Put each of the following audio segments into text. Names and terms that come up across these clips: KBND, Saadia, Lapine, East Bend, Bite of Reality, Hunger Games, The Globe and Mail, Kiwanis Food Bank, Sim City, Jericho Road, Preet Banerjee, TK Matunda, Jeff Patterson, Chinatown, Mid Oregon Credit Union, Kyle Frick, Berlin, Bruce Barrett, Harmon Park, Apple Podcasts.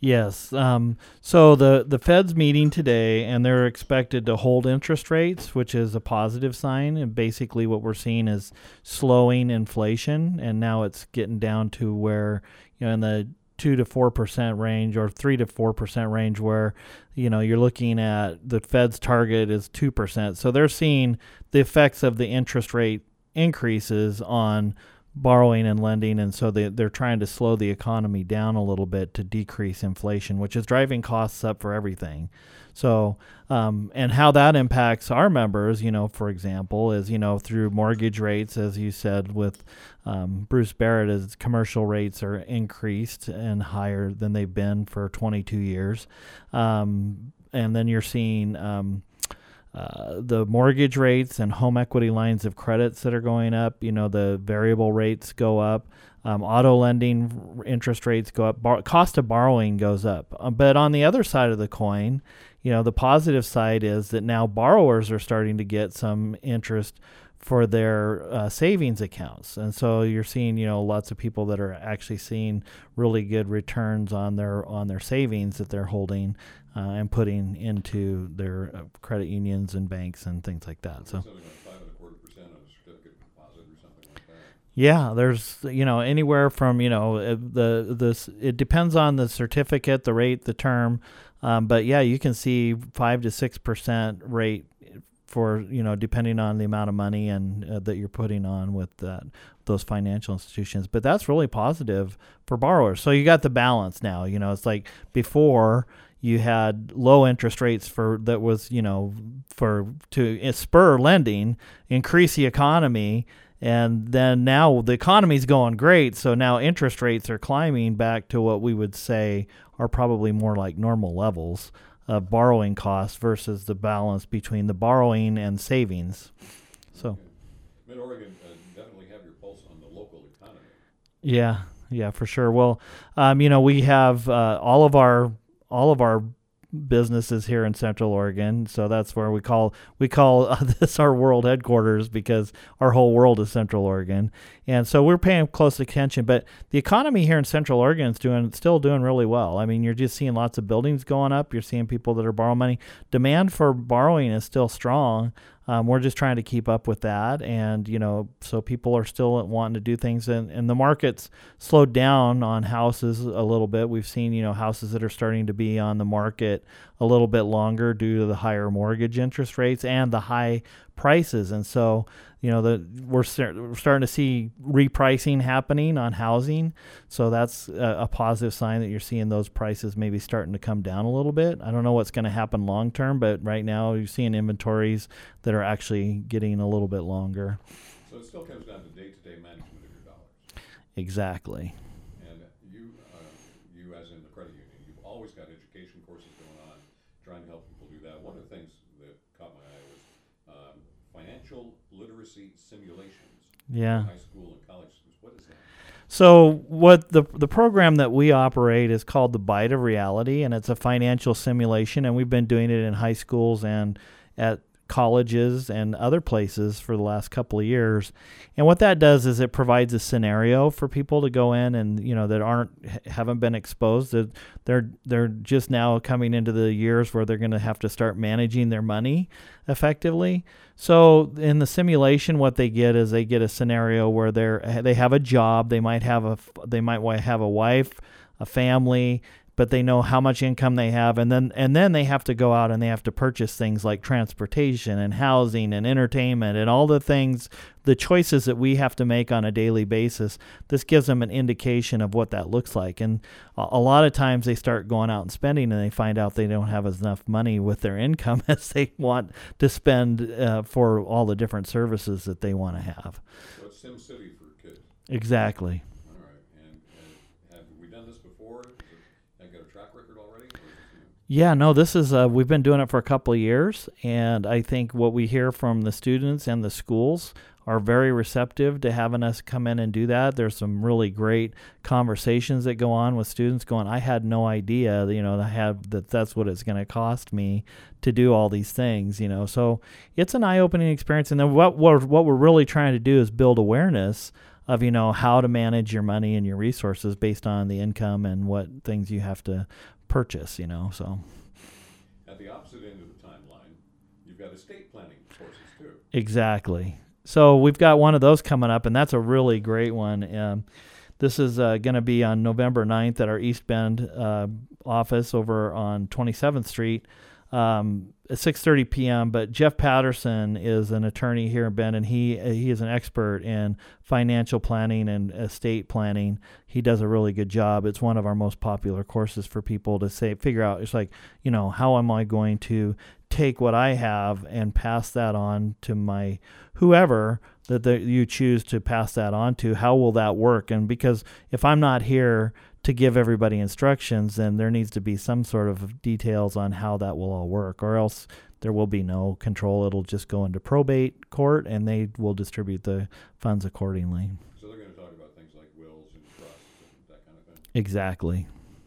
Yes. So the Fed's meeting today, and they're expected to hold interest rates, which is a positive sign. And basically what we're seeing is slowing inflation, and now it's getting down to where, you know, in the 2 to 4% range or 3 to 4% range where, you know, you're looking at the Fed's target is 2%. So they're seeing the effects of the interest rate increases on borrowing and lending, and so they're trying to slow the economy down a little bit to decrease inflation, which is driving costs up for everything. So, and how that impacts our members, you know, for example, is, you know, through mortgage rates, as you said, with Bruce Barrett, as commercial rates are increased and higher than they've been for 22 years. And then you're seeing the mortgage rates and home equity lines of credits that are going up, you know, the variable rates go up, auto lending interest rates go up, cost of borrowing goes up. But on the other side of the coin, you know, the positive side is that now borrowers are starting to get some interest for their savings accounts. And so you're seeing, you know, lots of people that are actually seeing really good returns on their savings that they're holding and putting into their credit unions and banks and things like that. So, something like 5.25% on a certificate deposit or something like that. Yeah, there's, you know, anywhere from, you know, it depends on the certificate, the rate, the term. But yeah, you can see 5 to 6% rate for, you know, depending on the amount of money and that you're putting on with those financial institutions. But that's really positive for borrowers. So you got the balance now. You know, it's like before you had low interest rates to spur lending, increase the economy. And then now the economy's going great, so now interest rates are climbing back to what we would say are probably more like normal levels of borrowing costs versus the balance between the borrowing and savings. So, okay. Mid Oregon, definitely have your pulse on the local economy. Yeah, for sure. Well, you know, we have all of our businesses here in Central Oregon, so that's where we call this our world headquarters, because our whole world is Central Oregon, and so we're paying close attention. But the economy here in Central Oregon is still doing really well. I mean, you're just seeing lots of buildings going up. You're seeing people that are borrowing money. Demand for borrowing is still strong. We're just trying to keep up with that, and, you know, so people are still wanting to do things, and the market's slowed down on houses a little bit. We've seen, you know, houses that are starting to be on the market a little bit longer due to the higher mortgage interest rates and the high prices, and so, you know, we're starting to see repricing happening on housing, so that's a positive sign that you're seeing those prices maybe starting to come down a little bit. I don't know what's going to happen long term, but right now you're seeing inventories that are actually getting a little bit longer. So it still comes down to day-to-day management of your dollars. Exactly. And you as in the credit union, you've always got education courses going on, trying to help people do that. One of the things that caught my eye was financial literacy simulations. Yeah. High school and college students. What is that? So what the program that we operate is called the Bite of Reality, and it's a financial simulation, and we've been doing it in high schools and at colleges and other places for the last couple of years. And what that does is it provides a scenario for people to go in and, you know, that haven't been exposed. They're just now coming into the years where they're going to have to start managing their money effectively. So in the simulation, what they get is they get a scenario where they have a job, they might have a wife, a family, but they know how much income they have, and then they have to go out and they have to purchase things like transportation and housing and entertainment and all the things, the choices that we have to make on a daily basis. This gives them an indication of what that looks like. And a lot of times they start going out and spending, and they find out they don't have as enough money with their income as they want to spend for all the different services that they want to have. So it's Sim City for kids. Exactly. Yeah, no, this is, we've been doing it for a couple of years, and I think what we hear from the students and the schools are very receptive to having us come in and do that. There's some really great conversations that go on with students going, I had no idea, you know, that's what it's going to cost me to do all these things, you know. So it's an eye-opening experience, and then what we're really trying to do is build awareness of, you know, how to manage your money and your resources based on the income and what things you have to purchase, you know, so. At the opposite end of the timeline, you've got estate planning courses too. Exactly. So we've got one of those coming up, and that's a really great one. This is going to be on November 9th at our East Bend office over on 27th Street at 6:30 p.m. But Jeff Patterson is an attorney here in Bend, and he is an expert in financial planning and estate planning. He does a really good job. It's one of our most popular courses for people to figure out. It's like, you know, how am I going to take what I have and pass that on to my whoever that you choose to pass that on to? How will that work? And because if I'm not here to give everybody instructions, then there needs to be some sort of details on how that will all work, or else there will be no control. It'll just go into probate court, and they will distribute the funds accordingly. So they're going to talk about things like wills and trusts and that kind of thing? Exactly.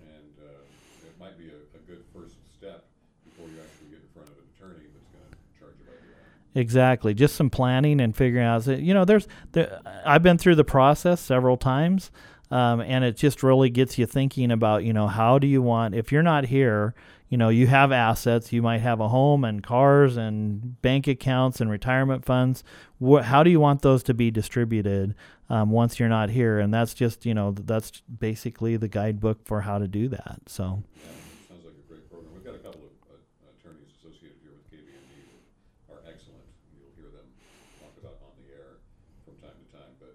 And it might be a good first step before you actually get in front of an attorney that's going to charge you by the hour. Exactly. Just some planning and figuring out, you know, I've been through the process several times, and it just really gets you thinking about, you know, how do you want, if you're not here, you know, you have assets, you might have a home and cars and bank accounts and retirement funds. How do you want those to be distributed once you're not here? And that's just, you know, that's basically the guidebook for how to do that. So. Sounds like a great program. We've got a couple of attorneys associated here with KBND that are excellent. You'll hear them talk about on the air from time to time, but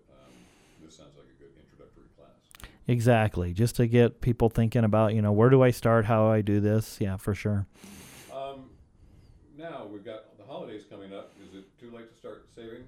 this sounds like a good introductory class. Exactly. Just to get people thinking about, you know, where do I start, how do I do this? Yeah, for sure. Now we've got the holidays coming up. Is it too late to start saving?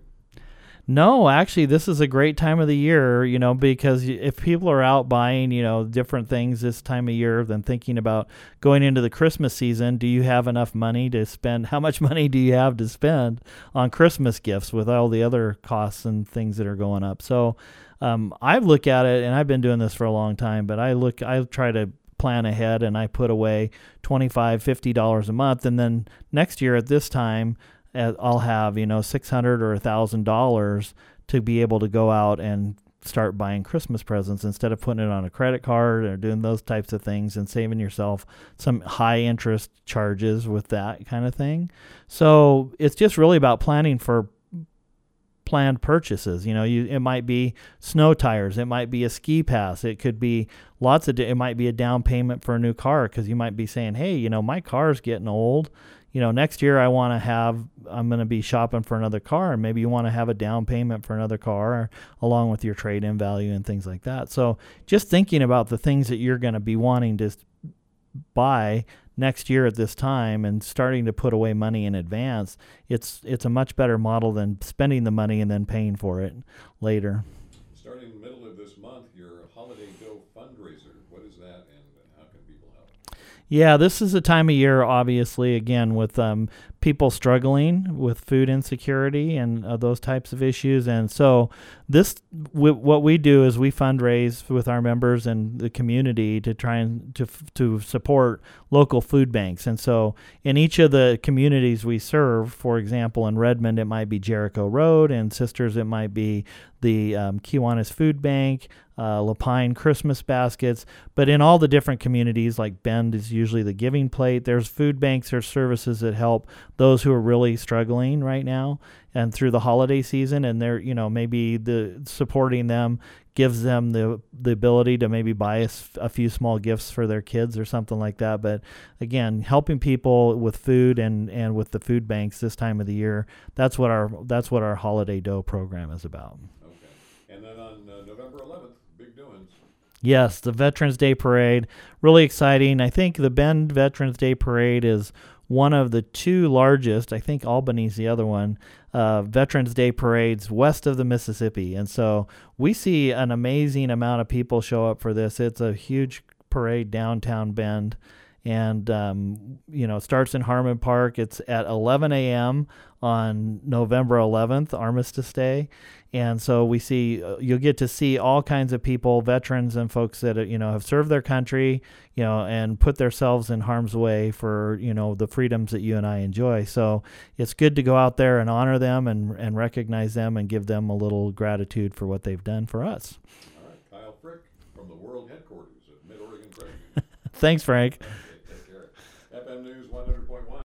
No, actually, this is a great time of the year, you know, because if people are out buying, you know, different things this time of year, then thinking about going into the Christmas season, do you have enough money to spend? How much money do you have to spend on Christmas gifts with all the other costs and things that are going up? So I look at it, and I've been doing this for a long time, but I try to plan ahead, and I put away $25, $50 a month, and then next year at this time, I'll have, you know, $600 or $1,000 to be able to go out and start buying Christmas presents instead of putting it on a credit card or doing those types of things and saving yourself some high interest charges with that kind of thing. So it's just really about planning for planned purchases. You know, it might be snow tires, it might be a ski pass, it could be lots of, it might be a down payment for a new car, because you might be saying, hey, you know, my car's getting old. You know, next year I'm going to be shopping for another car, and maybe you want to have a down payment for another car along with your trade-in value and things like that. So just thinking about the things that you're going to be wanting to buy next year at this time and starting to put away money in advance, it's a much better model than spending the money and then paying for it later. Starting in the middle of this month, your Holiday Go fundraiser, what is that? Yeah, this is a time of year, obviously, again, with people struggling with food insecurity and those types of issues. And so what we do is we fundraise with our members and the community to try and to support local food banks. And so in each of the communities we serve, for example, in Redmond, it might be Jericho Road, and Sisters, it might be the Kiwanis Food Bank, Lapine Christmas baskets, but in all the different communities, like Bend is usually the giving plate. There's food banks or services that help those who are really struggling right now and through the holiday season, and they're, you know, maybe the supporting them gives them the ability to maybe buy a few small gifts for their kids or something like that. But again, helping people with food and with the food banks this time of the year, that's what our Holiday Dough program is about. Okay. And then on November 11th, big doings. Yes, the Veterans Day Parade, really exciting. I think the Bend Veterans Day Parade is one of the two largest, I think Albany's the other one, Veterans Day parades west of the Mississippi. And so we see an amazing amount of people show up for this. It's a huge parade downtown Bend. And, you know, it starts in Harmon Park. It's at 11 a.m. on November 11th, Armistice Day. And so we see, you'll get to see all kinds of people, veterans and folks that, you know, have served their country, you know, and put themselves in harm's way for, you know, the freedoms that you and I enjoy. So it's good to go out there and honor them and recognize them and give them a little gratitude for what they've done for us. All right, Kyle Frick from the World Headquarters at Mid Oregon Credit Union. Thanks, Frank. FM News 100.1.